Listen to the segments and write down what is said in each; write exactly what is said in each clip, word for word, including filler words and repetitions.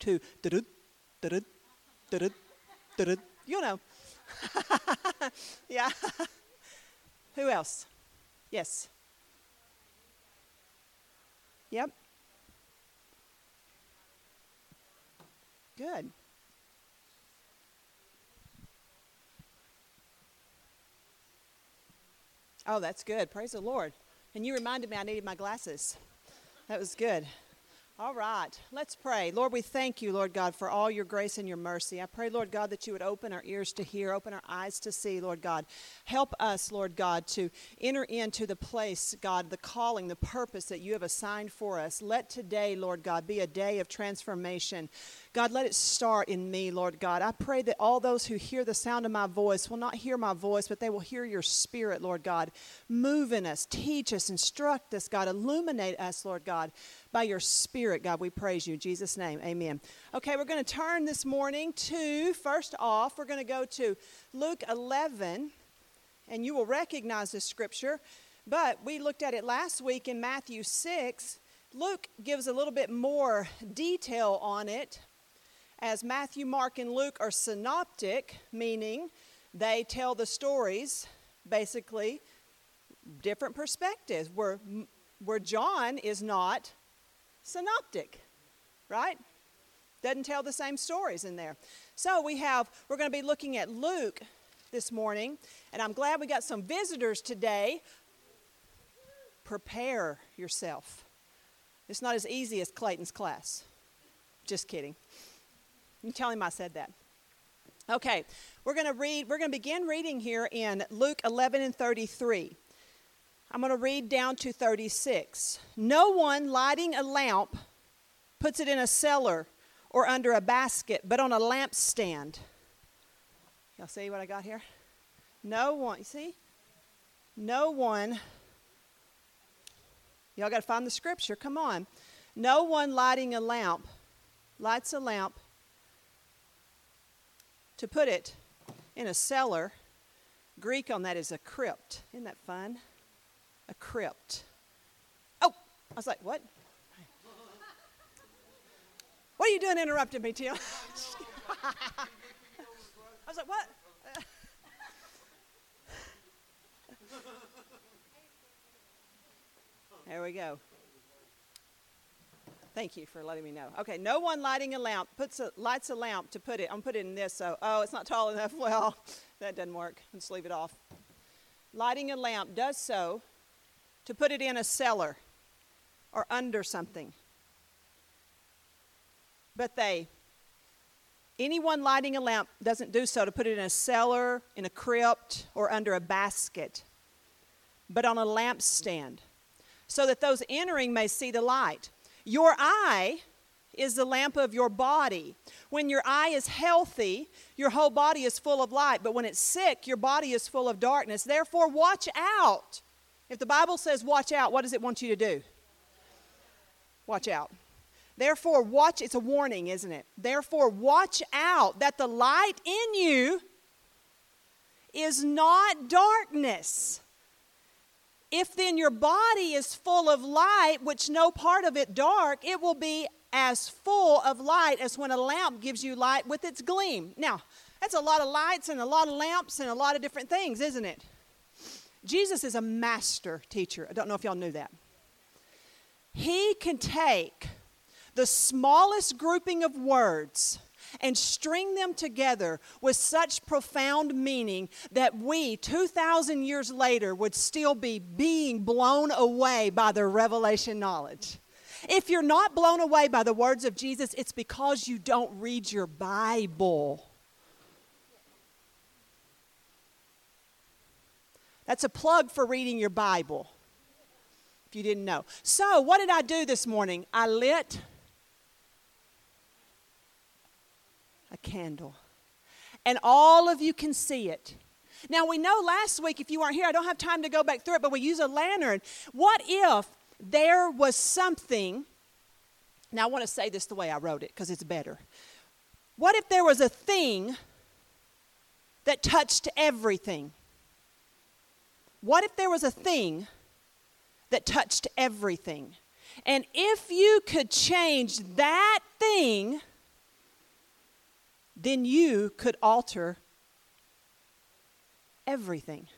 to, you know. Yeah. Who else? Yes. Yep. Good. Oh, that's good. Praise the Lord. And you reminded me I needed my glasses. That was good. All right. Let's pray. Lord, we thank you, Lord God, for all your grace and your mercy. I pray, Lord God, that you would open our ears to hear, open our eyes to see, Lord God. Help us, Lord God, to enter into the place, God, the calling, the purpose that you have assigned for us. Let today, Lord God, be a day of transformation. God, let it start in me, Lord God. I pray that all those who hear the sound of my voice will not hear my voice, but they will hear your spirit, Lord God. Move in us, teach us, instruct us, God. Illuminate us, Lord God, by your spirit, God. We praise you. In Jesus' name, amen. Okay, we're going to turn this morning to, first off, we're going to go to Luke eleven, and you will recognize this scripture, but we looked at it last week in Matthew six. Luke gives a little bit more detail on it. As Matthew, Mark, and Luke are synoptic, meaning they tell the stories, basically, different perspectives, where, where John is not synoptic, right? Doesn't tell the same stories in there. So we have, we're going to be looking at Luke this morning, and I'm glad we got some visitors today. Prepare yourself. It's not as easy as Clayton's class. Just kidding. You tell him I said that. Okay, we're going to read. We're going to begin reading here in Luke eleven and thirty-three. I'm going to read down to thirty-six. No one lighting a lamp puts it in a cellar or under a basket, but on a lampstand. Y'all see what I got here? No one. You see? No one. Y'all got to find the scripture. Come on. No one lighting a lamp lights a lamp to put it in a cellar. Greek on that is a crypt. Isn't that fun? A crypt. Oh, I was like, what? What are you doing interrupting me, Tim? I was like, what? There we go. Thank you for letting me know. Okay, no one lighting a lamp puts a, lights a lamp to put it. I'm putting it in this. So, oh, it's not tall enough. Well, that doesn't work. Let's leave it off. Lighting a lamp does so to put it in a cellar or under something. But they, anyone lighting a lamp doesn't do so to put it in a cellar, in a crypt, or under a basket, but on a lampstand, so that those entering may see the light. Your eye is the lamp of your body. When your eye is healthy, your whole body is full of light. But when it's sick, your body is full of darkness. Therefore, watch out. If the Bible says watch out, what does it want you to do? Watch out. Therefore, watch. It's a warning, isn't it? Therefore, watch out that the light in you is not darkness. If then your body is full of light, which no part of it dark, it will be as full of light as when a lamp gives you light with its gleam. Now, that's a lot of lights and a lot of lamps and a lot of different things, isn't it? Jesus is a master teacher. I don't know if y'all knew that. He can take the smallest grouping of words and string them together with such profound meaning that we, two thousand years later, would still be being blown away by the revelation knowledge. If you're not blown away by the words of Jesus, it's because you don't read your Bible. That's a plug for reading your Bible, if you didn't know. So, what did I do this morning? I lit a candle. And all of you can see it. Now, we know last week, if you weren't here, I don't have time to go back through it, but we use a lantern. What if there was something, now I want to say this the way I wrote it because it's better. What if there was a thing that touched everything? What if there was a thing that touched everything? And if you could change that thing then you could alter everything.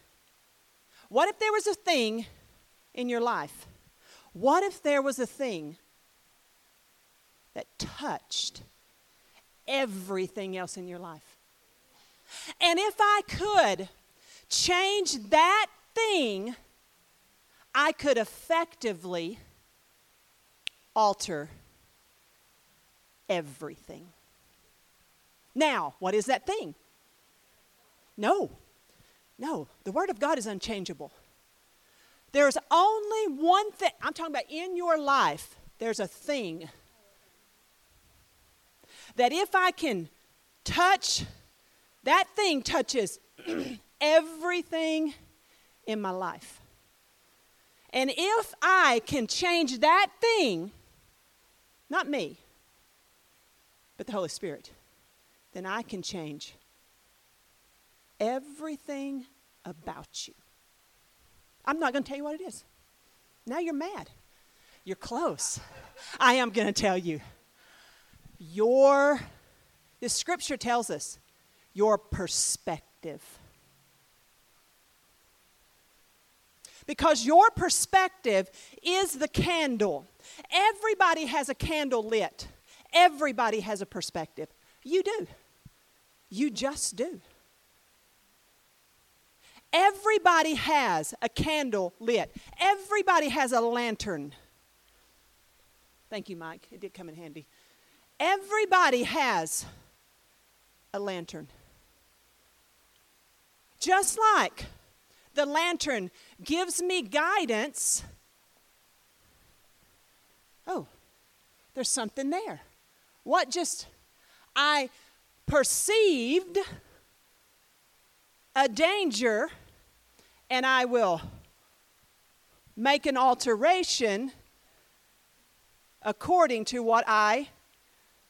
What if there was a thing in your life? What if there was a thing that touched everything else in your life? And if I could change that thing, I could effectively alter everything. Now, what is that thing? No, no. The Word of God is unchangeable. There's only one thing. I'm talking about in your life, there's a thing that if I can touch, that thing touches everything in my life. And if I can change that thing, not me, but the Holy Spirit, then I can change everything about you. I'm not going to tell you what it is. Now you're mad. You're close. I am going to tell you. Your, the scripture tells us, your perspective. Because your perspective is the candle. Everybody has a candle lit. Everybody has a perspective. You do. You just do. Everybody has a candle lit. Everybody has a lantern. Thank you, Mike. It did come in handy. Everybody has a lantern. Just like the lantern gives me guidance. Oh, there's something there. What just I perceived a danger, and I will make an alteration according to what I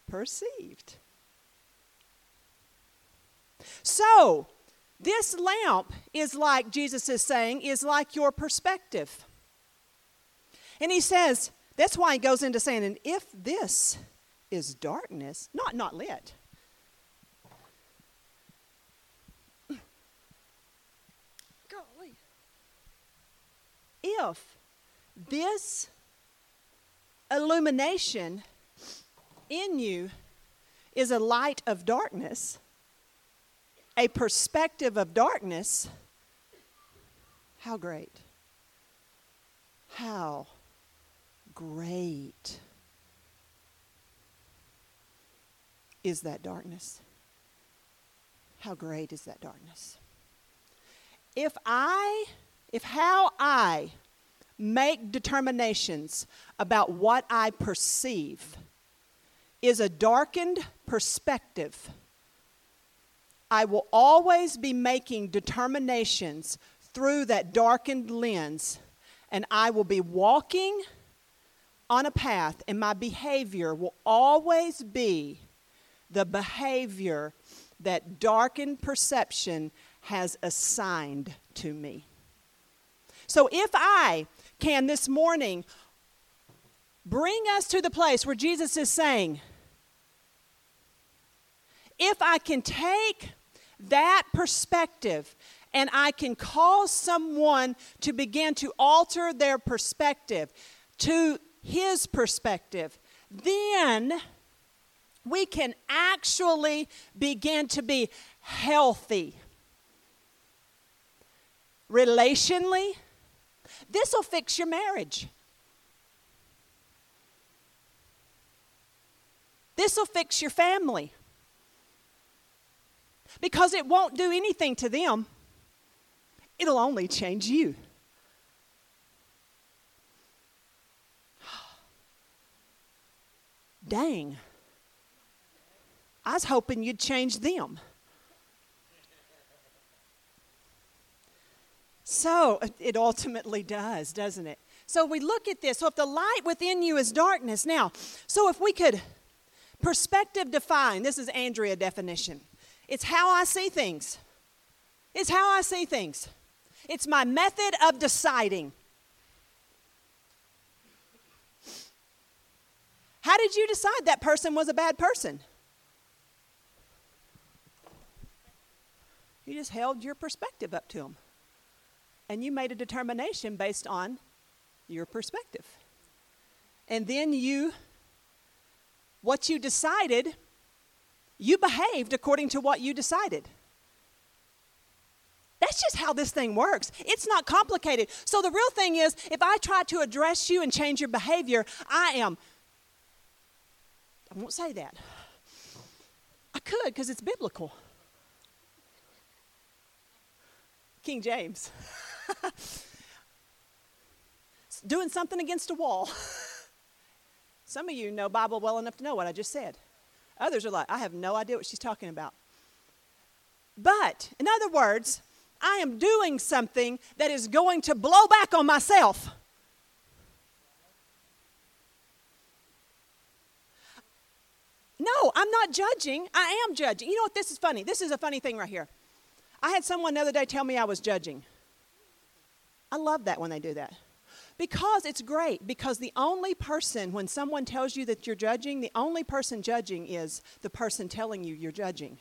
perceived. So, this lamp is like, Jesus is saying, is like your perspective. And he says, that's why he goes into saying, and if this is darkness, not not lit. Golly. If this illumination in you is a light of darkness, a perspective of darkness, how great, how great is that darkness? How great is that darkness? If I, if how I make determinations about what I perceive is a darkened perspective, I will always be making determinations through that darkened lens, and I will be walking on a path, and my behavior will always be the behavior that darkened perception has assigned to me. So if I can this morning bring us to the place where Jesus is saying, if I can take that perspective and I can cause someone to begin to alter their perspective to his perspective, then we can actually begin to be healthy relationally. This will fix your marriage. This will fix your family. Because it won't do anything to them. It'll only change you. Dang. I was hoping you'd change them. So it ultimately does, doesn't it? So we look at this. So if the light within you is darkness. Now, so if we could perspective define, this is Andrea definition. It's how I see things. It's how I see things. It's my method of deciding. How did you decide that person was a bad person? You just held your perspective up to them. And you made a determination based on your perspective. And then you, what you decided, you behaved according to what you decided. That's just how this thing works. It's not complicated. So the real thing is, if I try to address you and change your behavior, I am, I won't say that. I could, because it's biblical. King James. Doing something against a wall. Some of you know Bible well enough to know what I just said. Others are like, I have no idea what she's talking about. But, in other words, I am doing something that is going to blow back on myself. No, I'm not judging. I am judging. You know what? This is funny. This is a funny thing right here. I had someone the other day tell me I was judging. I love that when they do that. Because it's great. Because the only person, when someone tells you that you're judging, the only person judging is the person telling you you're judging.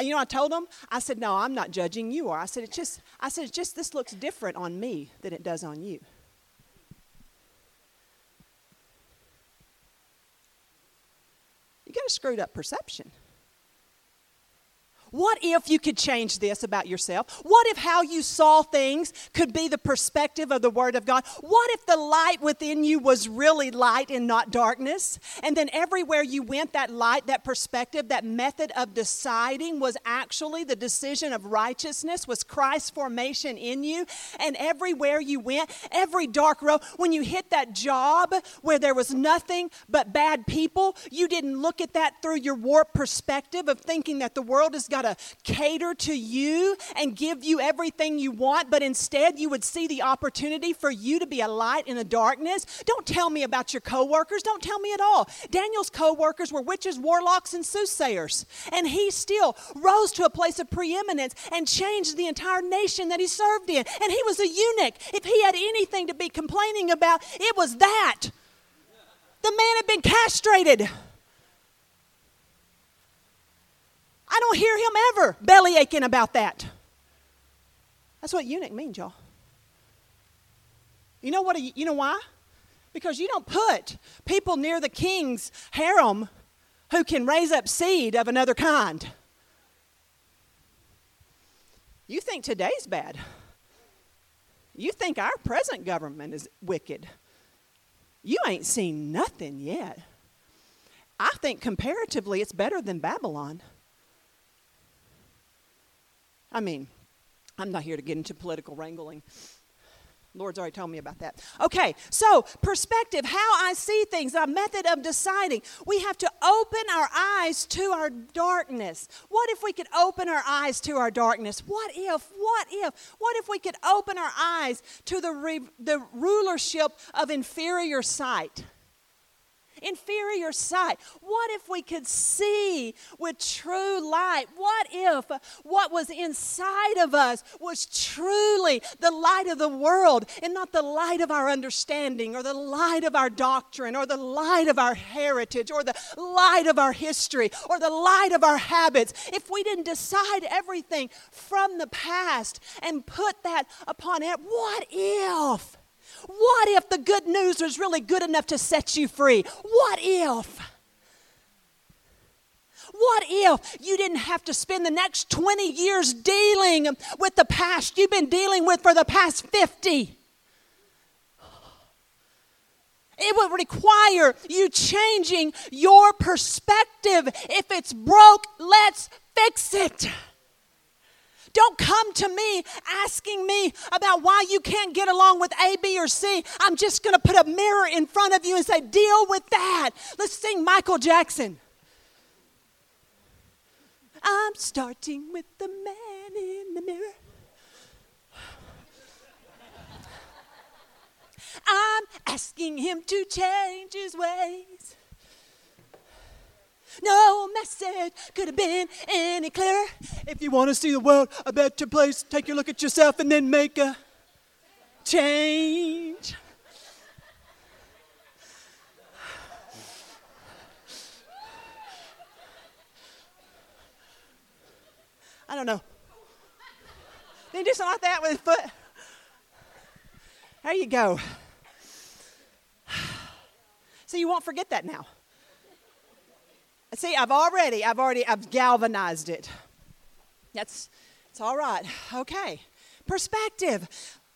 You know, I told them, I said, no, I'm not judging you. Or I said, it just, I said, it just, this looks different on me than it does on you. You got a screwed up perception. What if you could change this about yourself? What if how you saw things could be the perspective of the Word of God? What if the light within you was really light and not darkness? And then everywhere you went, that light, that perspective, that method of deciding was actually the decision of righteousness, was Christ's formation in you. And everywhere you went, every dark road, when you hit that job where there was nothing but bad people, you didn't look at that through your warped perspective of thinking that the world has got to cater to you and give you everything you want, but instead you would see the opportunity for you to be a light in the darkness. Don't tell me about your co-workers. Don't tell me at all. Daniel's co-workers were witches, warlocks, and soothsayers, and he still rose to a place of preeminence and changed the entire nation that he served in, and he was a eunuch. If he had anything to be complaining about, it was that. The man had been castrated. I don't hear him ever belly aching about that. That's what eunuch means, y'all. You know what? You know why? Because you don't put people near the king's harem who can raise up seed of another kind. You think today's bad. You think our present government is wicked. You ain't seen nothing yet. I think comparatively it's better than Babylon. I mean, I'm not here to get into political wrangling. Lord's already told me about that. Okay, so perspective, how I see things, our method of deciding. We have to open our eyes to our darkness. What if we could open our eyes to our darkness? What if, what if, what if we could open our eyes to the, re, the rulership of inferior sight? Inferior sight. What if we could see with true light? What if what was inside of us was truly the light of the world and not the light of our understanding or the light of our doctrine or the light of our heritage or the light of our history or the light of our habits? If we didn't decide everything from the past and put that upon it, what if? What if the good news was really good enough to set you free? What if? What if you didn't have to spend the next twenty years dealing with the past you've been dealing with for the past fifty? It would require you changing your perspective. If it's broke, let's fix it. Don't come to me asking me about why you can't get along with A, B, or C. I'm just going to put a mirror in front of you and say, deal with that. Let's sing Michael Jackson. I'm starting with the man in the mirror. I'm asking him to change his ways. No message could have been any clearer. If you want to see the world a better place, take a look at yourself and then make a change. don't know. Then do something like that with his foot. There you go. So you won't forget that now. See, I've already, I've already, I've galvanized it. That's, it's all right. Okay. Perspective.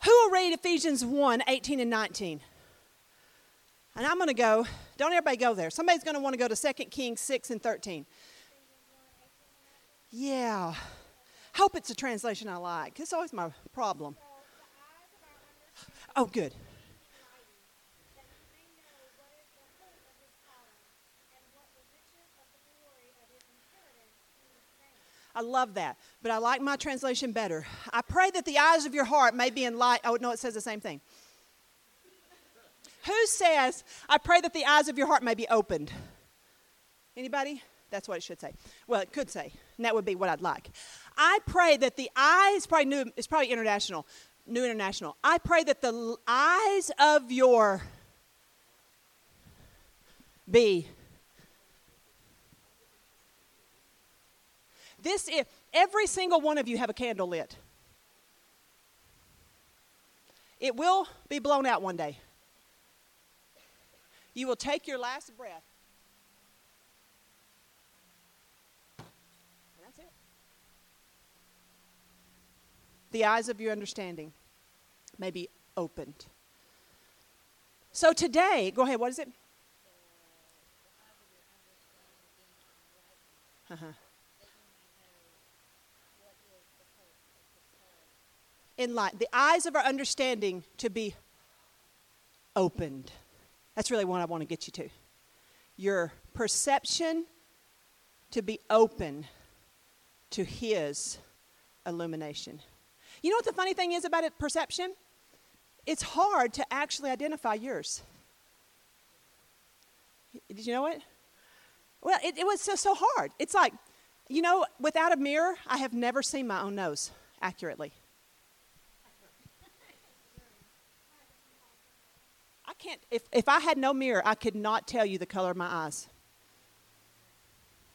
Who will read Ephesians one, eighteen and nineteen? And I'm going to go, don't everybody go there. Somebody's going to want to go to Second Kings six and thirteen. Yeah. Hope it's a translation I like. It's always my problem. Oh, good. I love that, but I like my translation better. I pray that the eyes of your heart may be enlightened. Oh, no, it says the same thing. Who says, I pray that the eyes of your heart may be opened? Anybody? That's what it should say. Well, it could say, and that would be what I'd like. I pray that the eyes, probably new, it's probably international, new international. I pray that the eyes of your be. This is, every single one of you have a candle lit. It will be blown out one day. You will take your last breath. And that's it. The eyes of your understanding may be opened. So today, go ahead, what is it? Uh-huh. In light, the eyes of our understanding to be opened. That's really what I want to get you to. Your perception to be open to His illumination. You know what the funny thing is about it, perception? It's hard to actually identify yours. Did you know it? Well, it, it was so, so hard. It's like, you know, without a mirror, I have never seen my own nose accurately. I can't, if, if I had no mirror, I could not tell you the color of my eyes.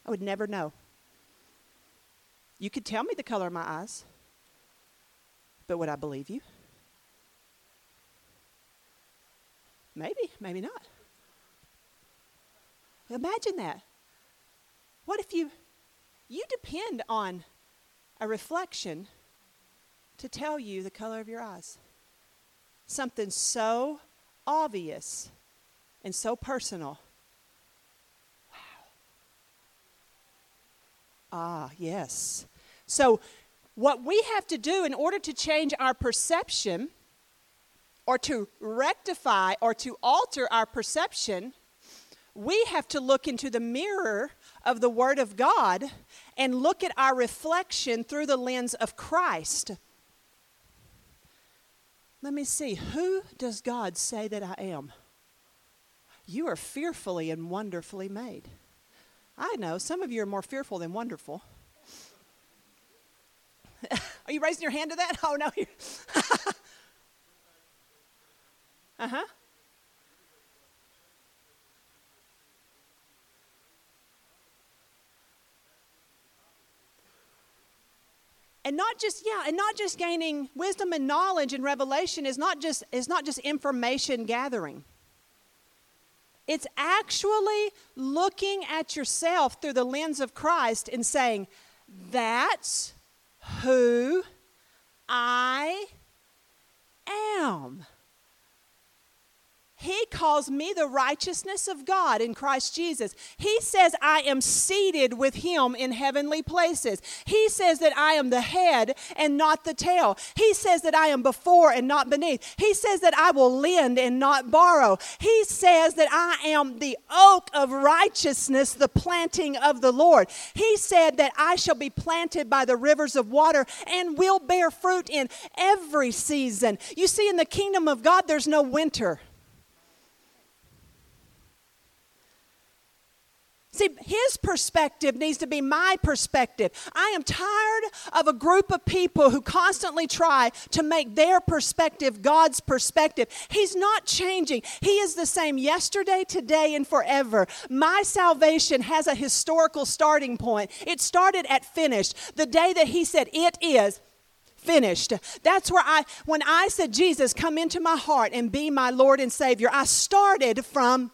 I would never know. You could tell me the color of my eyes, but would I believe you? Maybe, maybe not. Imagine that. What if you, you depend on a reflection to tell you the color of your eyes? Something so obvious and so personal. Wow. Ah, yes. So what we have to do in order to change our perception or to rectify or to alter our perception, we have to look into the mirror of the Word of God and look at our reflection through the lens of Christ. Let me see, who does God say that I am? You are fearfully and wonderfully made. I know, some of you are more fearful than wonderful. Are you raising your hand to that? Oh, no. Uh-huh. And not just, yeah, and not just gaining wisdom and knowledge and revelation is not just is not just information gathering. It's actually looking at yourself through the lens of Christ and saying, that's who I am. He calls me the righteousness of God in Christ Jesus. He says I am seated with Him in heavenly places. He says that I am the head and not the tail. He says that I am before and not beneath. He says that I will lend and not borrow. He says that I am the oak of righteousness, the planting of the Lord. He said that I shall be planted by the rivers of water and will bear fruit in every season. You see, in the kingdom of God, there's no winter. See, his perspective needs to be my perspective. I am tired of a group of people who constantly try to make their perspective God's perspective. He's not changing. He is the same yesterday, today, and forever. My salvation has a historical starting point. It started at finished. The day that he said, it is finished. That's where I, when I said, Jesus, come into my heart and be my Lord and Savior, I started from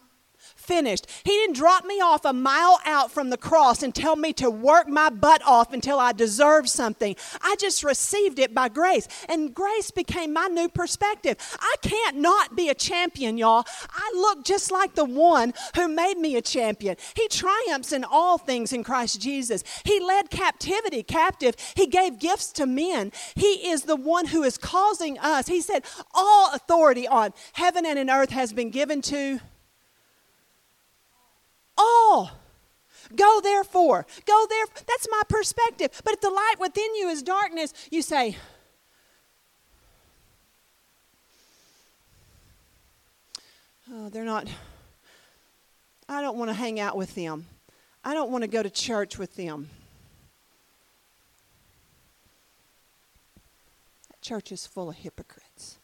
finished. He didn't drop me off a mile out from the cross and tell me to work my butt off until I deserve something. I just received it by grace, and grace became my new perspective. I can't not be a champion, y'all. I look just like the one who made me a champion. He triumphs in all things in Christ Jesus. He led captivity captive. He gave gifts to men. He is the one who is causing us. He said, all authority on heaven and in earth has been given to all. Go therefore. Go there. That's my perspective. But if the light within you is darkness, you say, oh, they're not, I don't want to hang out with them. I don't want to go to church with them. That church is full of hypocrites.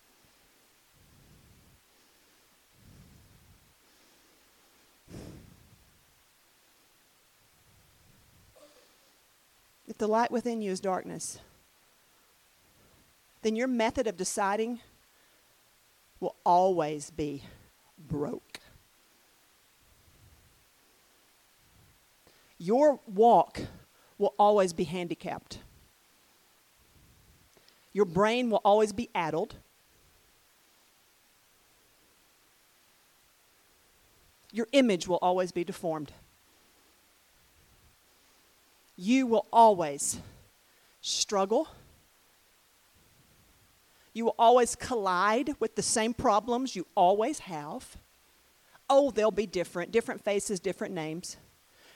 If the light within you is darkness, then your method of deciding will always be broke. Your walk will always be handicapped. Your brain will always be addled. Your image will always be deformed. You will always struggle. You will always collide with the same problems you always have. Oh, they'll be different. Different faces, different names.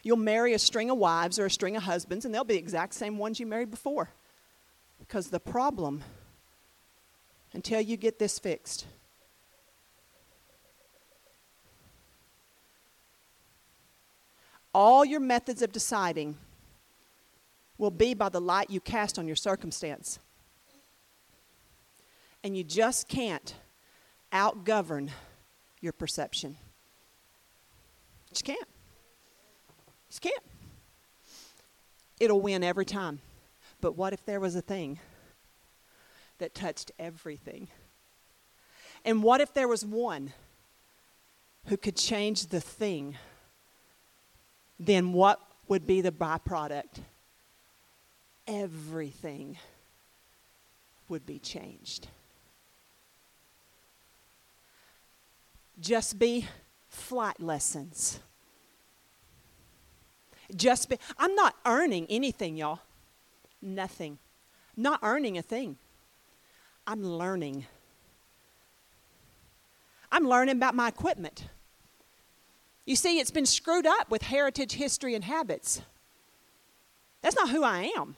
You'll marry a string of wives or a string of husbands, and they'll be the exact same ones you married before. Because the problem, until you get this fixed, all your methods of deciding will be by the light you cast on your circumstance. And you just can't outgovern your perception. You can't. You can't. It'll win every time. But what if there was a thing that touched everything? And what if there was one who could change the thing? Then what would be the byproduct? Everything would be changed. Just be flight lessons. Just be, I'm not earning anything, y'all. Nothing. Not earning a thing. I'm learning. I'm learning about my equipment. You see, it's been screwed up with heritage, history, and habits. That's not who I am.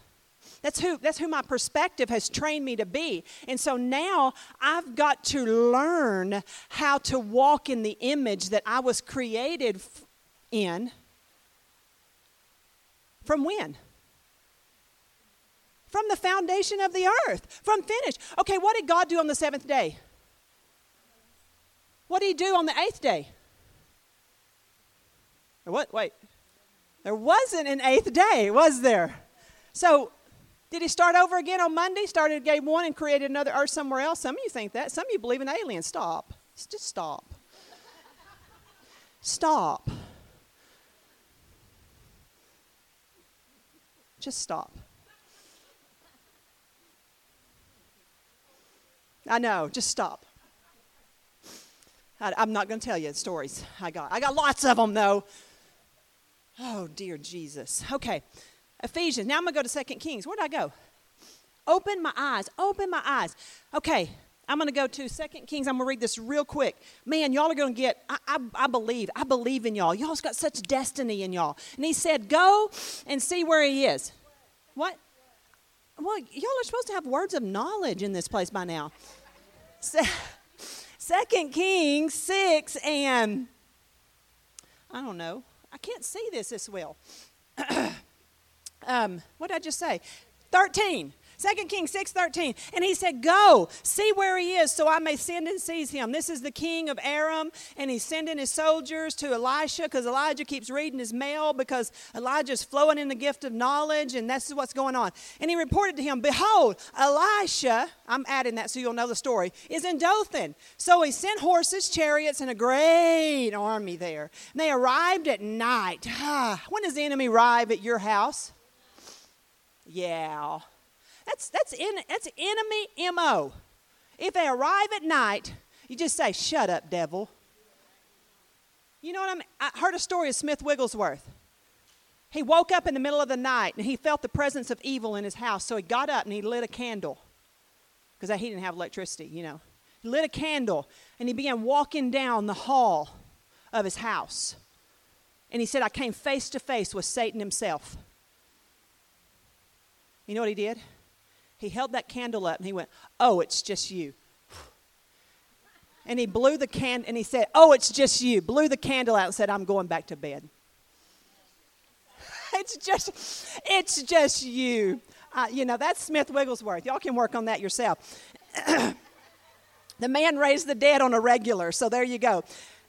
That's who, that's who my perspective has trained me to be. And so now I've got to learn how to walk in the image that I was created in. From when? From the foundation of the earth. From finished. Okay, what did God do on the seventh day? What did he do on the eighth day? What? Wait. There wasn't an eighth day, was there? So, did he start over again on Monday? Started at game one and created another earth somewhere else? Some of you think that. Some of you believe in aliens. Stop. Just stop. Stop. Just stop. I know. Just stop. I, I'm not going to tell you stories I got. I got lots of them, though. Oh, dear Jesus. Okay. Ephesians. Now I'm going to go to Second Kings. Where'd I go? Open my eyes. Open my eyes. Okay. I'm going to go to Second Kings. I'm going to read this real quick. Man, y'all are going to get, I, I, I believe. I believe in y'all. Y'all's got such destiny in y'all. And he said, go and see where he is. What? Well, y'all are supposed to have words of knowledge in this place by now. Second Kings six and, I don't know. I can't see this this well. um, what did I just say? thirteen. Second Kings six thirteen. And he said, go, see where he is, so I may send and seize him. This is the king of Aram, and he's sending his soldiers to Elisha because Elijah keeps reading his mail because Elijah's flowing in the gift of knowledge, and that's what's going on. And he reported to him, behold, Elisha, I'm adding that so you'll know the story, is in Dothan. So he sent horses, chariots, and a great army there. And they arrived at night. When does the enemy arrive at your house? Yeah. That's that's in that's enemy M O. If they arrive at night, you just say, shut up, devil. You know what I mean? I heard a story of Smith Wigglesworth. He woke up in the middle of the night, and he felt the presence of evil in his house, so he got up and he lit a candle because he didn't have electricity, you know. He lit a candle, and he began walking down the hall of his house. And he said, I came face to face with Satan himself. You know what he did? He held that candle up and he went, oh, it's just you. And he blew the candle and he said, oh, it's just you. Blew the candle out and said, I'm going back to bed. it's just, it's just you. Uh, you know, that's Smith Wigglesworth. Y'all can work on that yourself. The man raised the dead on a regular, so there you go.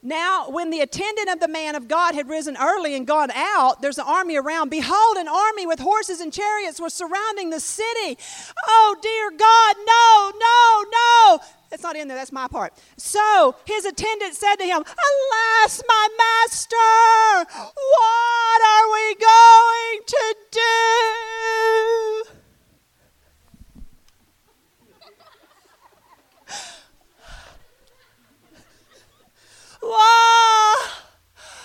Now, when the attendant of the man of God had risen early and gone out, there's an army around. Behold, an army with horses and chariots was surrounding the city. Oh, dear God, no, no, no. That's not in there. That's my part. So his attendant said to him, alas, my master, what are we going to do? Whoa, oh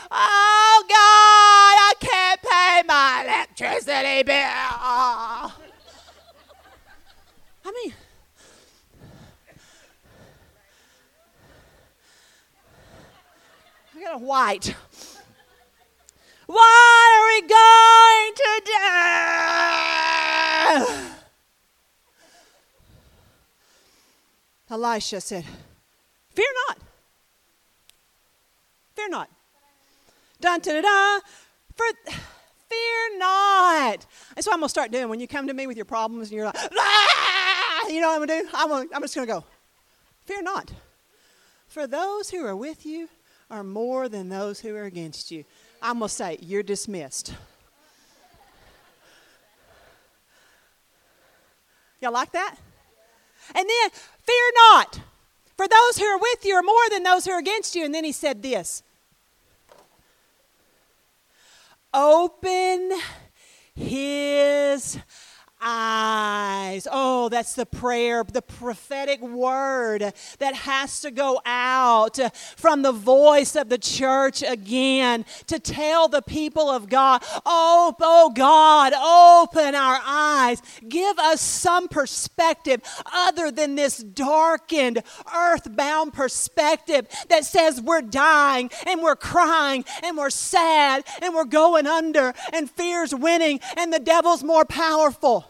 God, I can't pay my electricity bill. I mean, I got a white. What are we going to do? Elisha said, fear not. Fear not. Dun, da, da, da. For, fear not. That's what I'm going to start doing. When you come to me with your problems and you're like, ah! You know what I'm going to do? I'm, gonna, I'm just going to go, fear not. For those who are with you are more than those who are against you. I'm going to say, you're dismissed. Y'all like that? And then, fear not. For those who are with you are more than those who are against you. And then he said this. Open his eyes. Oh, that's the prayer, the prophetic word that has to go out from the voice of the church again to tell the people of God, oh, oh God, open our eyes. Give us some perspective other than this darkened, earthbound perspective that says we're dying and we're crying and we're sad and we're going under and fear's winning and the devil's more powerful.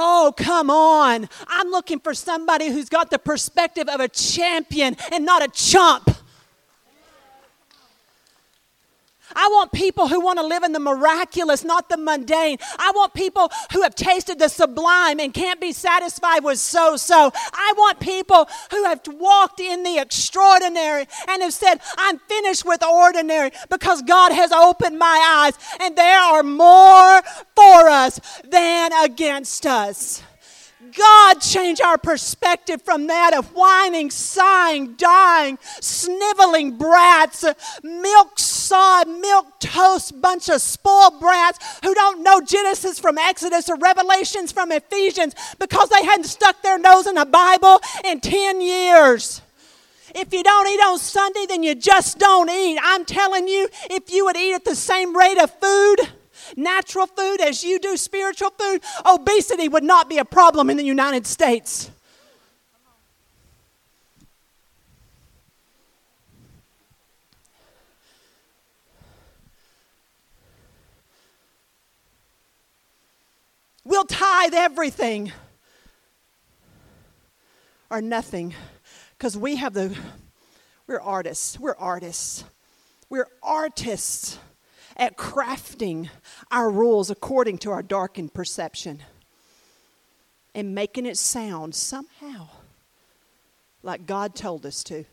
Oh, come on. I'm looking for somebody who's got the perspective of a champion and not a chump. I want people who want to live in the miraculous, not the mundane. I want people who have tasted the sublime and can't be satisfied with so-so. I want people who have walked in the extraordinary and have said, I'm finished with ordinary because God has opened my eyes and there are more for us than against us. God, change our perspective from that of whining, sighing, dying, sniveling brats, milk-sod, milk-toast bunch of spoiled brats who don't know Genesis from Exodus or Revelations from Ephesians because they hadn't stuck their nose in a Bible in ten years. If you don't eat on Sunday, then you just don't eat. I'm telling you, if you would eat at the same rate of food, natural food as you do spiritual food, obesity would not be a problem in the United States. We'll tithe everything or nothing because we have the, we're artists, we're artists. We're artists at crafting our rules according to our darkened perception and making it sound somehow like God told us to.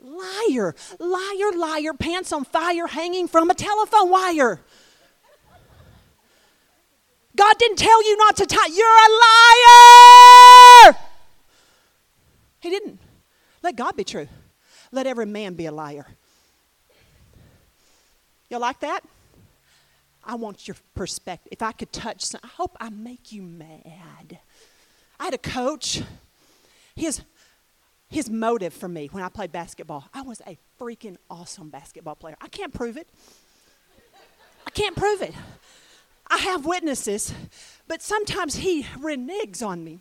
Liar, liar, liar, pants on fire, hanging from a telephone wire. God didn't tell you not to tithe. You're a liar. He didn't. Let God be true. Let every man be a liar. You like that? I want your perspective. If I could touch some, I hope I make you mad. I had a coach. His, his motive for me when I played basketball, I was a freaking awesome basketball player. I can't prove it. I can't prove it. I have witnesses, but sometimes he reneges on me,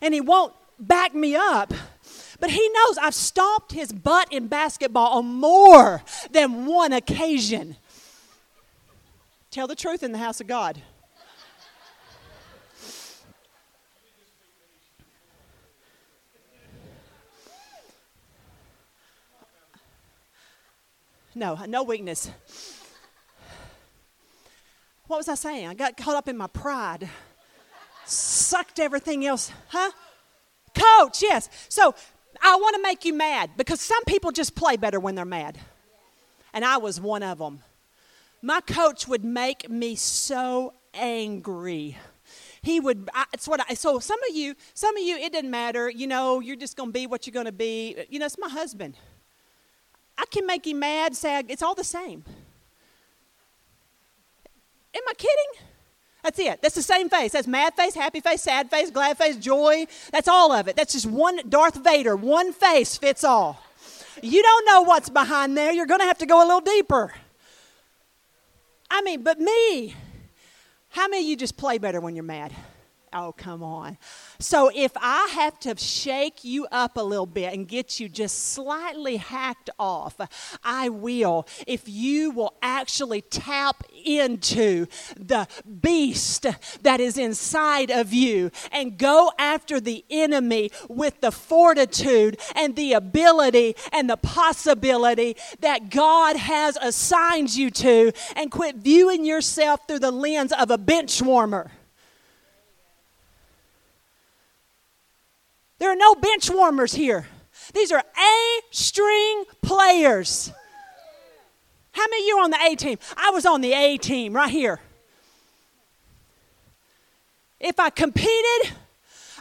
and he won't back me up. But he knows I've stomped his butt in basketball on more than one occasion. Tell the truth in the house of God. No, no weakness. What was I saying? I got caught up in my pride. Sucked everything else. Huh? Coach, yes. So I want to make you mad because some people just play better when they're mad. And I was one of them. My coach would make me so angry. He would, I, it's what I, so some of you, some of you, it didn't matter. You know, you're just going to be what you're going to be. You know, it's my husband. I can make him mad, sad. It's all the same. Am I kidding? That's it. That's the same face. That's mad face, happy face, sad face, glad face, joy. That's all of it. That's just one Darth Vader. One face fits all. You don't know what's behind there. You're going to have to go a little deeper. I mean, but me. How many of you just play better when you're mad? Oh, come on. So if I have to shake you up a little bit and get you just slightly hacked off, I will. If you will actually tap into the beast that is inside of you and go after the enemy with the fortitude and the ability and the possibility that God has assigned you to, and quit viewing yourself through the lens of a bench warmer. There are no bench warmers here. These are A-string players. How many of you are on the A team? I was on the A team right here. If I competed,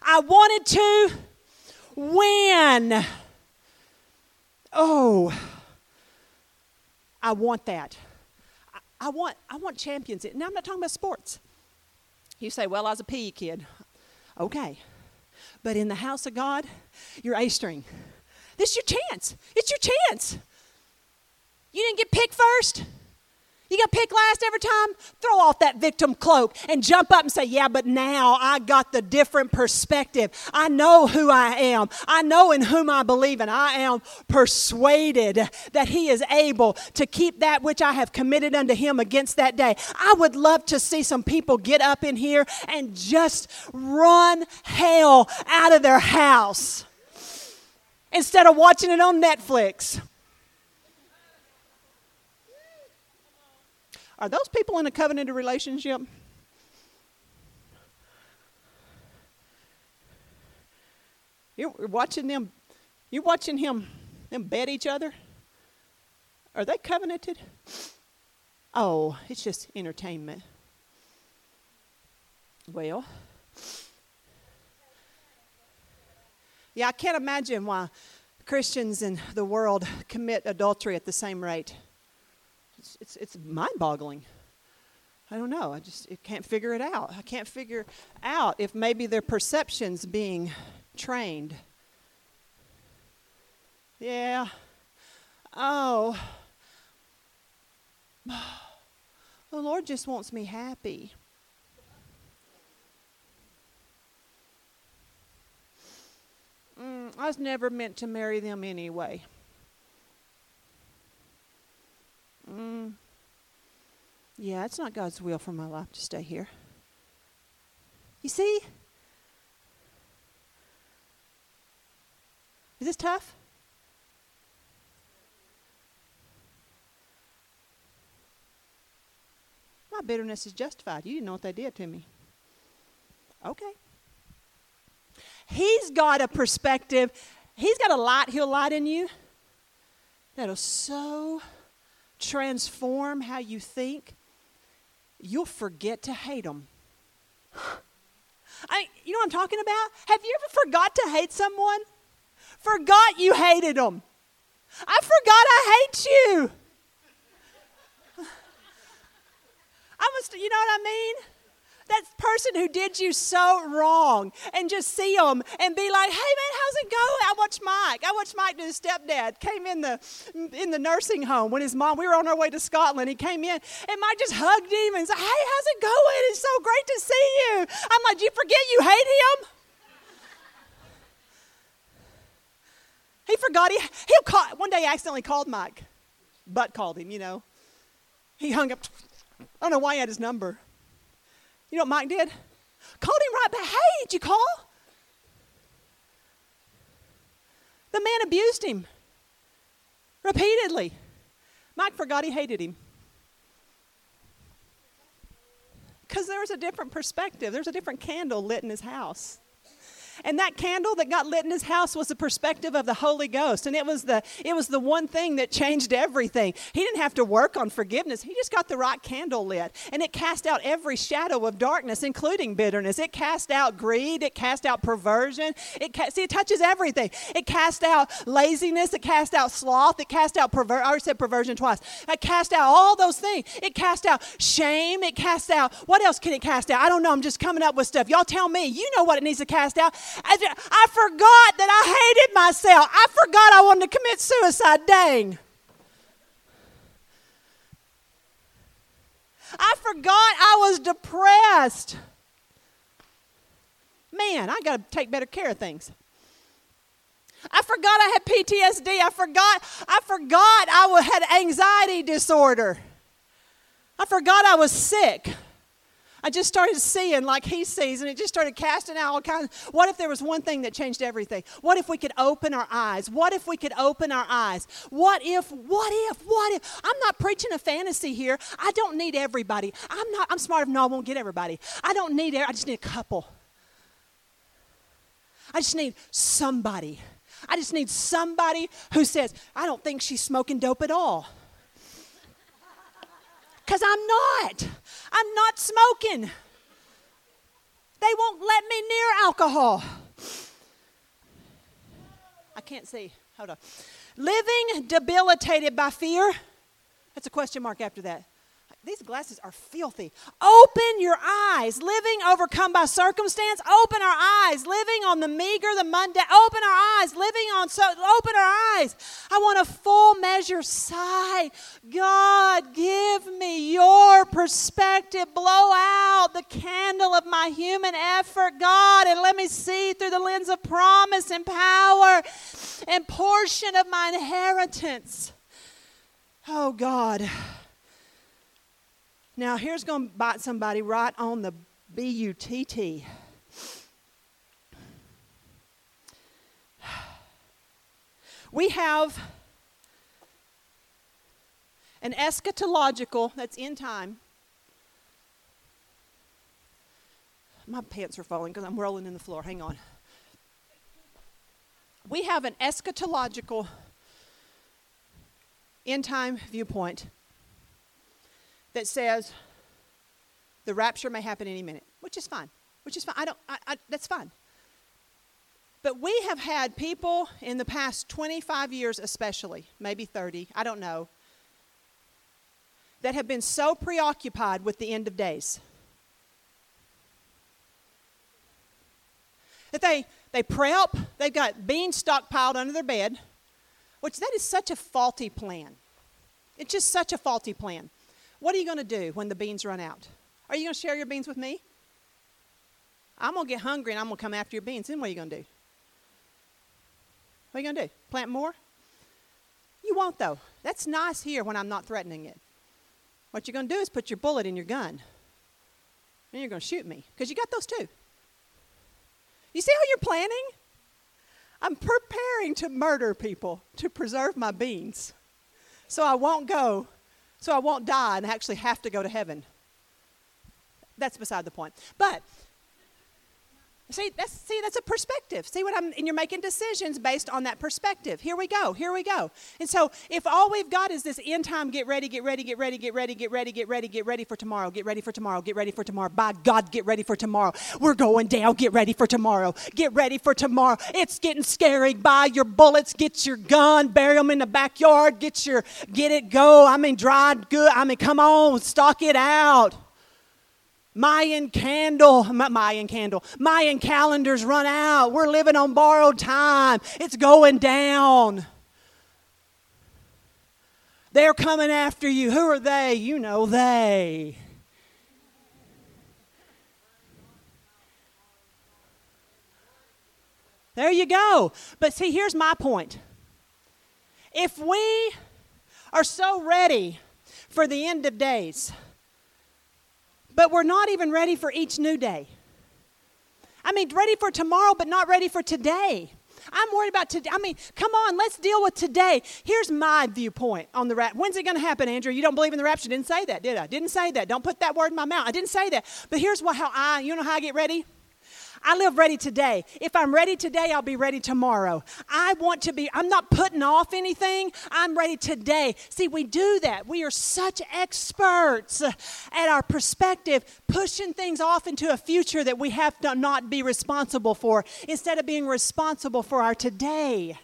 I wanted to win. Oh, I want that. I, I want I want champions. Now, I'm not talking about sports. You say, well, I was a P E kid. Okay. But in the house of God, you're A-string. This is your chance. It's your chance. You didn't get picked first. You got picked last every time. Throw off that victim cloak and jump up and say, yeah, but now I got the different perspective. I know who I am. I know in whom I believe, and I am persuaded that he is able to keep that which I have committed unto him against that day. I would love to see some people get up in here and just run hell out of their house instead of watching it on Netflix. Are those people in a covenanted relationship? You're watching them, you're watching him, them bet each other? Are they covenanted? Oh, it's just entertainment. Well, yeah, I can't imagine why Christians in the world commit adultery at the same rate. It's, it's it's mind-boggling. I don't know. I just I can't figure it out. I can't figure out if maybe their perception's being trained. Yeah. Oh. The Lord just wants me happy. Mm, I was never meant to marry them anyway. Mm. Yeah, it's not God's will for my life to stay here. You see? Is this tough? bitterness is justified. You didn't know what they did to me. Okay. He's got a perspective. He's got a light. He'll light in you that'll so transform how you think, you'll forget to hate them. I, you know what I'm talking about? Have you ever forgot to hate someone? Forgot you hated them. I forgot I hate you. I must, you know what I mean? That person who did you so wrong, and just see them and be like, hey, man, how's it going? I watched Mike. I watched Mike do his stepdad. Came in the in the nursing home when his mom, we were on our way to Scotland. He came in, and Mike just hugged him and said, hey, how's it going? It's so great to see you. I'm like, do you forget you hate him? He forgot. He, he'll call, one day he accidentally called Mike. Butt called him, you know. He hung up. I don't know why he had his number. You know what Mike did? Called him right back. Hey, did you call? The man abused him repeatedly. Mike forgot he hated him. Because there was a different perspective. There's a different candle lit in his house. And that candle that got lit in his house was the perspective of the Holy Ghost. And it was the it was the one thing that changed everything. He didn't have to work on forgiveness. He just got the right candle lit. And it cast out every shadow of darkness, including bitterness. It cast out greed. It cast out perversion. It ca- See, it touches everything. It cast out laziness. It cast out sloth. It cast out perversion. I already said perversion twice. It cast out all those things. It cast out shame. It cast out, what else can it cast out? I don't know. I'm just coming up with stuff. Y'all tell me. You know what it needs to cast out. I, I forgot that I hated myself. I forgot I wanted to commit suicide. Dang. I forgot I was depressed. Man, I got to take better care of things. I forgot I had P T S D. I forgot I forgot I had anxiety disorder. I forgot I was sick. I just started seeing like he sees, and it just started casting out all kinds. What if there was one thing that changed everything? What if we could open our eyes? What if we could open our eyes? What if, what if, what if? I'm not preaching a fantasy here. I don't need everybody. I'm not, I'm smart enough, no, I won't get everybody. I don't need, I just need a couple. I just need somebody. I just need somebody who says, I don't think she's smoking dope at all. Because I'm not. I'm not smoking. They won't let me near alcohol. I can't see. Hold on. Living debilitated by fear. That's a question mark after that. These glasses are filthy. Open your eyes. Living overcome by circumstance. Open our eyes. Living on the meager, the mundane. Open our eyes. Living on so. Open our eyes. I want a full measure sight. God, give me your perspective. Blow out the candle of my human effort, God, and let me see through the lens of promise and power and portion of my inheritance. Oh, God. Now, here's going to bite somebody right on the B U T T. We have an eschatological, that's end time. My pants are falling because I'm rolling in the floor. Hang on. We have an eschatological end time viewpoint that says the rapture may happen any minute, which is fine, which is fine. I don't, I, I, that's fine. But we have had people in the past twenty-five years especially, maybe thirty, I don't know, that have been so preoccupied with the end of days that they, they prep, they've got beans stockpiled under their bed, which that is such a faulty plan. It's just such a faulty plan. What are you going to do when the beans run out? Are you going to share your beans with me? I'm going to get hungry and I'm going to come after your beans. Then what are you going to do? What are you going to do? Plant more? You won't, though. That's nice here when I'm not threatening it. What you're going to do is put your bullet in your gun. And you're going to shoot me because you got those too. You see how you're planning? I'm preparing to murder people to preserve my beans so I won't go So I won't die and actually have to go to heaven. that's beside the point. But see, that's see, that's a perspective. See what I'm, and you're making decisions based on that perspective. Here we go, here we go. And so if all we've got is this end time, get ready, get ready, get ready, get ready, get ready, get ready, get ready for tomorrow, get ready for tomorrow, get ready for tomorrow. By God, get ready for tomorrow. We're going down, get ready for tomorrow. Get ready for tomorrow. It's getting scary. Buy your bullets, get your gun, bury them in the backyard, get your, get it, go. I mean, dried good. I mean, come on, stock it out. Mayan candle, Mayan candle, Mayan calendars run out. We're living on borrowed time. It's going down. They're coming after you. Who are they? You know they. There you go. But see, here's my point. If we are so ready for the end of days, but we're not even ready for each new day. I mean, ready for tomorrow, but not ready for today. I'm worried about today. I mean, come on, let's deal with today. Here's my viewpoint on the rapture. When's it going to happen, Andrew? You don't believe in the rapture? Didn't say that, did I? Didn't say that. Don't put that word in my mouth. I didn't say that. But here's what, how I, you know how I get ready? I live ready today. If I'm ready today, I'll be ready tomorrow. I want to be, I'm not putting off anything. I'm ready today. See, we do that. We are such experts at our perspective, pushing things off into a future that we have to not be responsible for instead of being responsible for our today.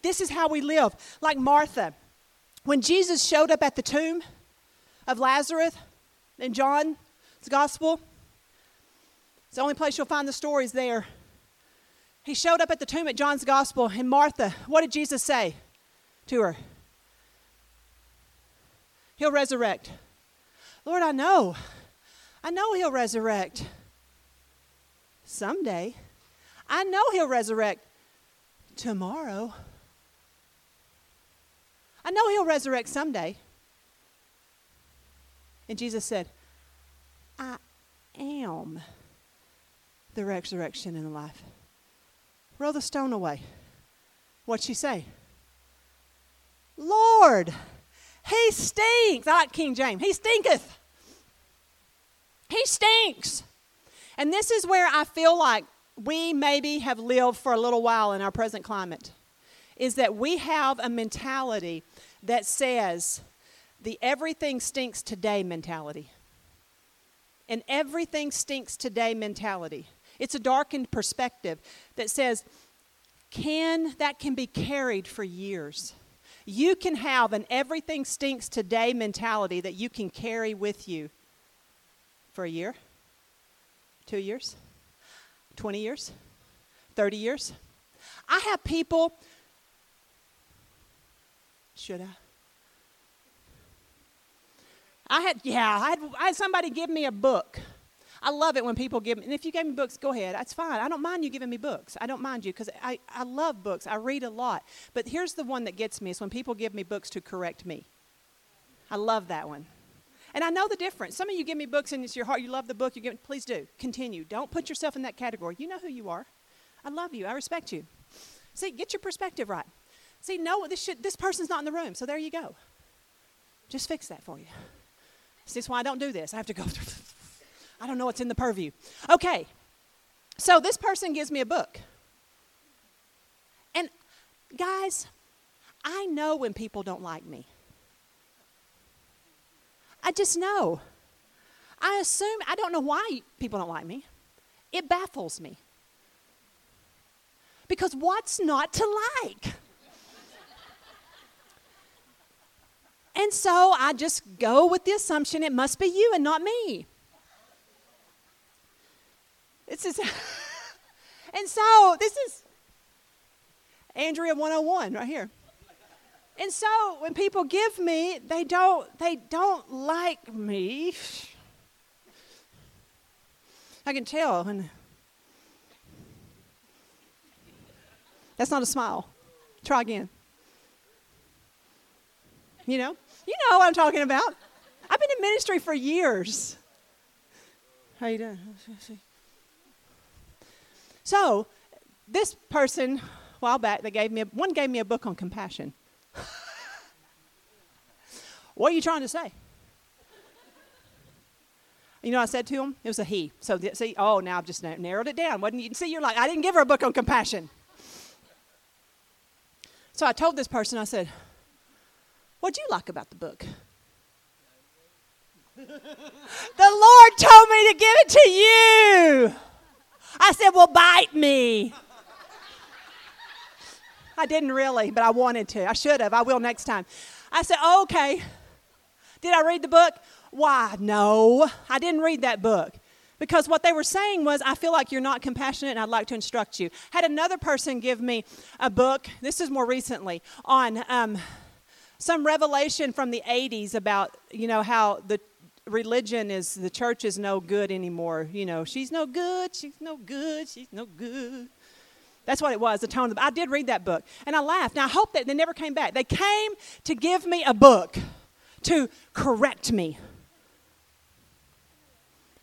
This is how we live. Like Martha, when Jesus showed up at the tomb of Lazarus in John's gospel, it's the only place you'll find the stories there. He showed up at the tomb at John's Gospel, and Martha, what did Jesus say to her? He'll resurrect. Lord, I know. I know he'll resurrect. Someday. I know he'll resurrect. Tomorrow. I know he'll resurrect someday. And Jesus said, I am the resurrection and the life. Roll the stone away. What'd she say? Lord, he stinks. I like King James. He stinketh. He stinks. And this is where I feel like we maybe have lived for a little while in our present climate, is that we have a mentality that says the everything stinks today mentality. An everything stinks today mentality. It's a darkened perspective that says, can that can be carried for years. You can have an everything stinks today mentality that you can carry with you for a year, two years, twenty years, thirty years. I have people, should I? I had, yeah, I had, I had somebody give me a book. I love it when people give me, and if you gave me books, go ahead. That's fine. I don't mind you giving me books. I don't mind you because I, I love books. I read a lot. But here's the one that gets me. It's when people give me books to correct me. I love that one. And I know the difference. Some of you give me books and it's your heart. You love the book. You give. Please do. Continue. Don't put yourself in that category. You know who you are. I love you. I respect you. See, get your perspective right. See, no, this should, this person's not in the room, so there you go. Just fix that for you. This is why I don't do this. I have to go through. I don't know what's in the purview. Okay. So this person gives me a book. And guys, I know when people don't like me. I just know. I assume, I don't know why people don't like me. It baffles me. Because what's not to like? And so I just go with the assumption it must be you and not me. This is, and so this is Andrea one oh one right here. And so when people give me, they don't, they don't like me. I can tell. When, that's not a smile. Try again. You know, you know what I'm talking about. I've been in ministry for years. How you doing? So, this person a while back, they gave me a, one gave me a book on compassion. What are you trying to say? You know what I said to him? It was a he. So, the, see, oh, now I've just narrowed it down. Wasn't you? See, you're like, I didn't give her a book on compassion. So I told this person, I said, what'd you like about the book? The Lord told me to give it to you. I said, well, bite me. I didn't really, but I wanted to. I should have. I will next time. I said, oh, okay. Did I read the book? Why? No, I didn't read that book. Because what they were saying was, I feel like you're not compassionate and I'd like to instruct you. Had another person give me a book, this is more recently, on um, some revelation from the eighties about, you know, how the religion is, the church is no good anymore. You know, she's no good, she's no good, she's no good. That's what it was, the tone of the, I did read that book. And I laughed. And I hope that they never came back. They came to give me a book to correct me.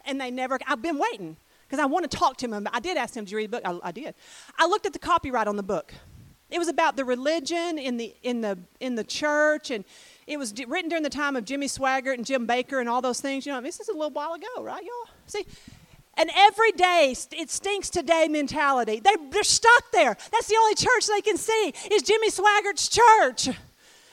And they never, I've been waiting because I want to talk to him. I did ask him, did you read the book? I, I did. I looked at the copyright on the book. It was about the religion in the in the, in the church. And it was d- written during the time of Jimmy Swaggart and Jim Baker and all those things. You know, this is a little while ago, right, y'all? See, an everyday, st- it stinks today mentality. They, they're stuck there. That's the only church they can see is Jimmy Swaggart's church.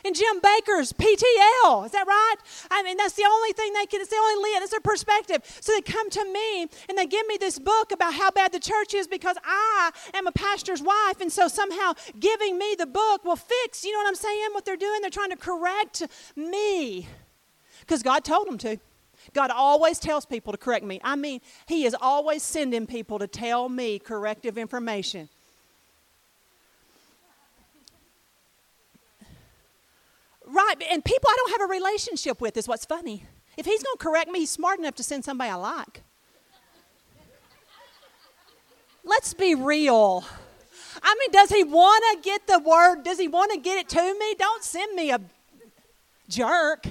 And Jim Baker's P T L, is that right? I mean, that's the only thing they can, it's the only lens, it's their perspective. So they come to me and they give me this book about how bad the church is because I am a pastor's wife, and so somehow giving me the book will fix, you know what I'm saying, what they're doing? They're trying to correct me because God told them to. God always tells people to correct me. I mean, he is always sending people to tell me corrective information. Right, and people I don't have a relationship with is what's funny. If he's going to correct me, he's smart enough to send somebody I like. Let's be real. I mean, does he want to get the word? Does he want to get it to me? Don't send me a jerk.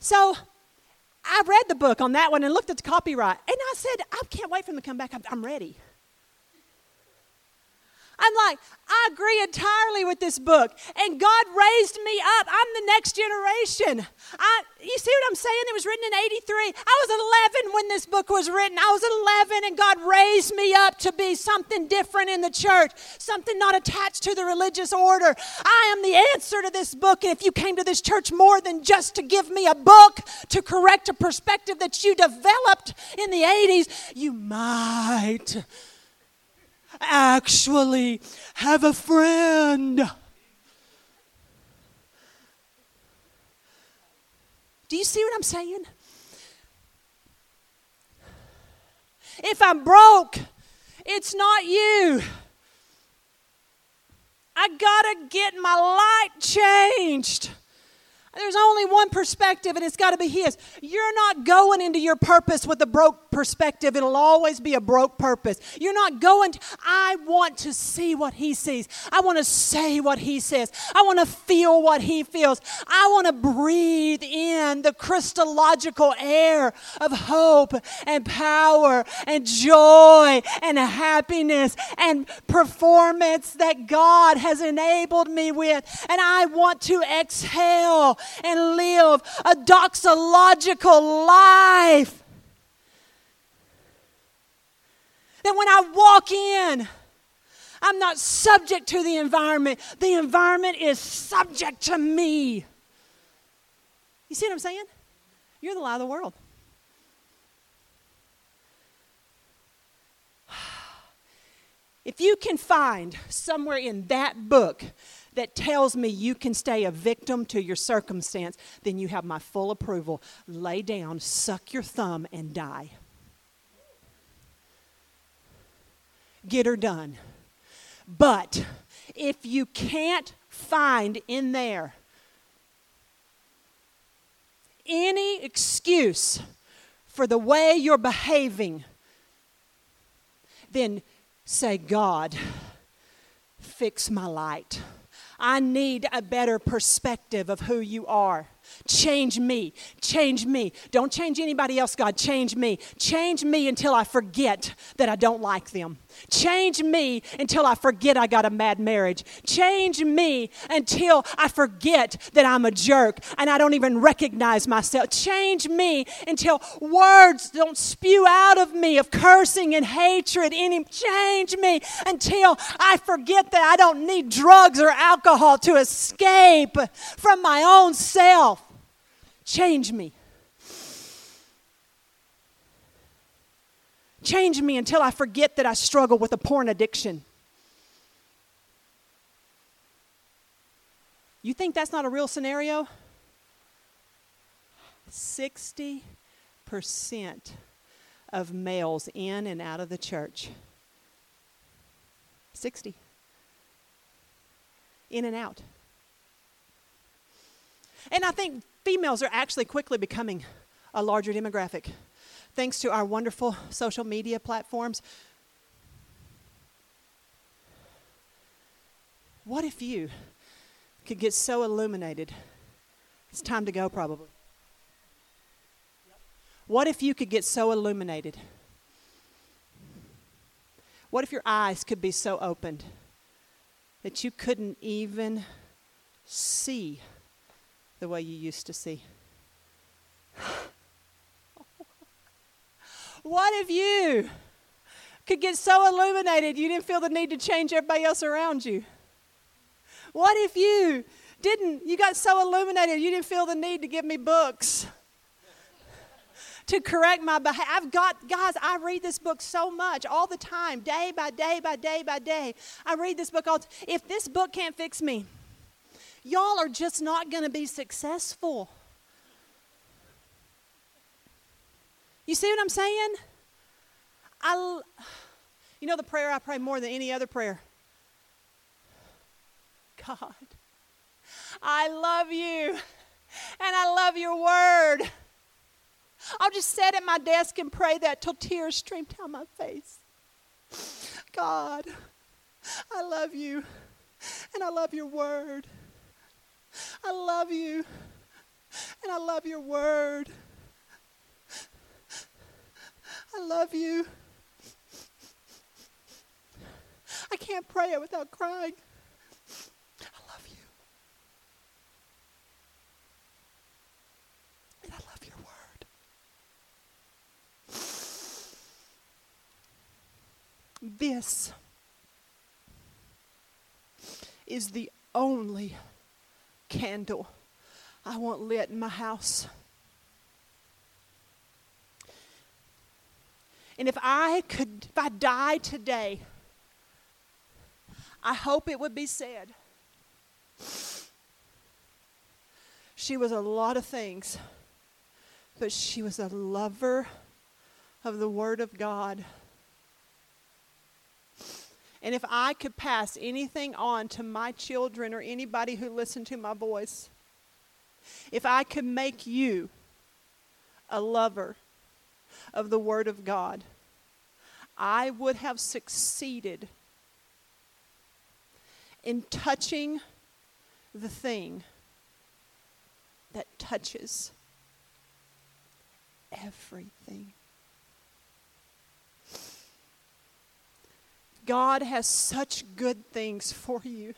So I read the book on that one and looked at the copyright. And I said, I can't wait for him to come back. I'm ready. I'm like, I agree entirely with this book. And God raised me up. I'm the next generation. I, you see what I'm saying? It was written in eighty-three. I was eleven when this book was written. I was eleven, and God raised me up to be something different in the church, something not attached to the religious order. I am the answer to this book. And if you came to this church more than just to give me a book to correct a perspective that you developed in the eighties, you might actually have a friend. Do you see what I'm saying? If I'm broke, it's not you. I gotta get my light changed. There's only one perspective, and it's got to be his. You're not going into your purpose with a broke perspective. It'll always be a broke purpose. You're not going to, I want to see what he sees. I want to say what he says. I want to feel what he feels. I want to breathe in the Christological air of hope and power and joy and happiness and performance that God has enabled me with. And I want to exhale and live a doxological life. That when I walk in, I'm not subject to the environment. The environment is subject to me. You see what I'm saying? You're the light of the world. If you can find somewhere in that book that tells me you can stay a victim to your circumstance, then you have my full approval. Lay down, suck your thumb, and die. Get her done. But if you can't find in there any excuse for the way you're behaving, then say, God, fix my light. I need a better perspective of who you are. Change me. Change me. Don't change anybody else, God. Change me. Change me until I forget that I don't like them. Change me until I forget I got a mad marriage. Change me until I forget that I'm a jerk and I don't even recognize myself. Change me until words don't spew out of me of cursing and hatred. Any change me until I forget that I don't need drugs or alcohol to escape from my own self. Change me. Change me until I forget that I struggle with a porn addiction. You think that's not a real scenario? sixty percent of males in and out of the church. sixty. In and out. And I think females are actually quickly becoming a larger demographic. Thanks to our wonderful social media platforms. What if you could get so illuminated? It's time to go, probably. What if you could get so illuminated? What if your eyes could be so opened that you couldn't even see the way you used to see? What if you could get so illuminated you didn't feel the need to change everybody else around you? What if you didn't, you got so illuminated you didn't feel the need to give me books to correct my behavior? I've got, guys, I read this book so much all the time, day by day by day by day. I read this book all the time. If this book can't fix me, y'all are just not going to be successful. You see what I'm saying? I, you know the prayer I pray more than any other prayer? God, I love you, and I love your word. I'll just sit at my desk and pray that till tears stream down my face. God, I love you, and I love your word. I love you, and I love your word. I love you. I can't pray it without crying. I love you. And I love your word. This is the only candle I want lit in my house. And if I could, if I die today, I hope it would be said, she was a lot of things, but she was a lover of the Word of God. And if I could pass anything on to my children or anybody who listened to my voice, if I could make you a lover of the Word of God, I would have succeeded in touching the thing that touches everything. God has such good things for you.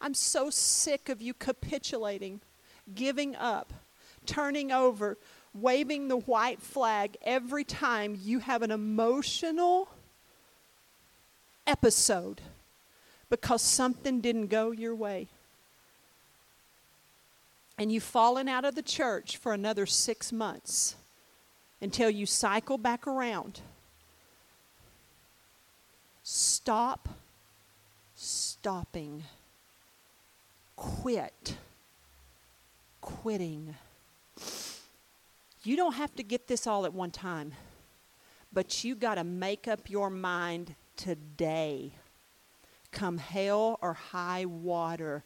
I'm so sick of you capitulating, giving up, turning over, waving the white flag every time you have an emotional episode because something didn't go your way. And you've fallen out of the church for another six months until you cycle back around. Stop stopping. Quit quitting. You don't have to get this all at one time, but you got to make up your mind today. Come hell or high water,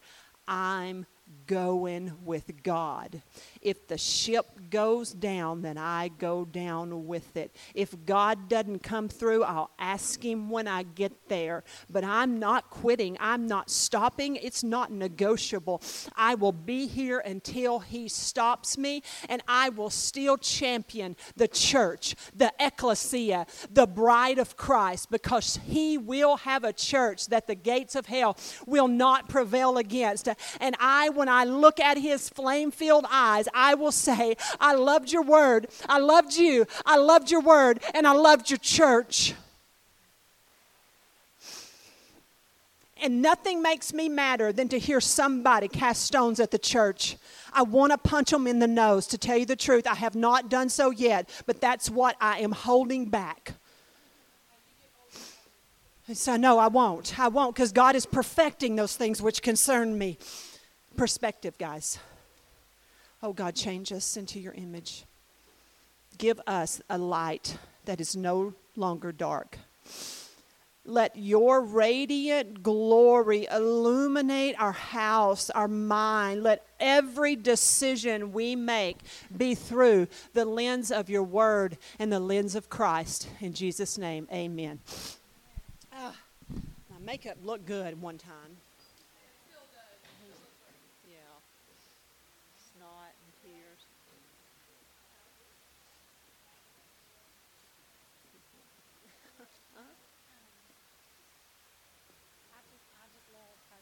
I'm going with God. If the ship goes down, then I go down with it. If God doesn't come through, I'll ask him when I get there. But I'm not quitting. I'm not stopping. It's not negotiable. I will be here until he stops me, and I will still champion the church, the ecclesia, the bride of Christ, because he will have a church that the gates of hell will not prevail against. And I, when I look at his flame-filled eyes, I will say, I loved your word. I loved you. I loved your word, and I loved your church. And nothing makes me madder than to hear somebody cast stones at the church. I want to punch them in the nose. To tell you the truth, I have not done so yet, but that's what I am holding back. And so, no, I won't. I won't, because God is perfecting those things which concern me. Perspective, guys. Oh, God, change us into your image. Give us a light that is no longer dark. Let your radiant glory illuminate our house, our mind. Let every decision we make be through the lens of your word and the lens of Christ. In Jesus' name, amen. Uh, my makeup looked good one time.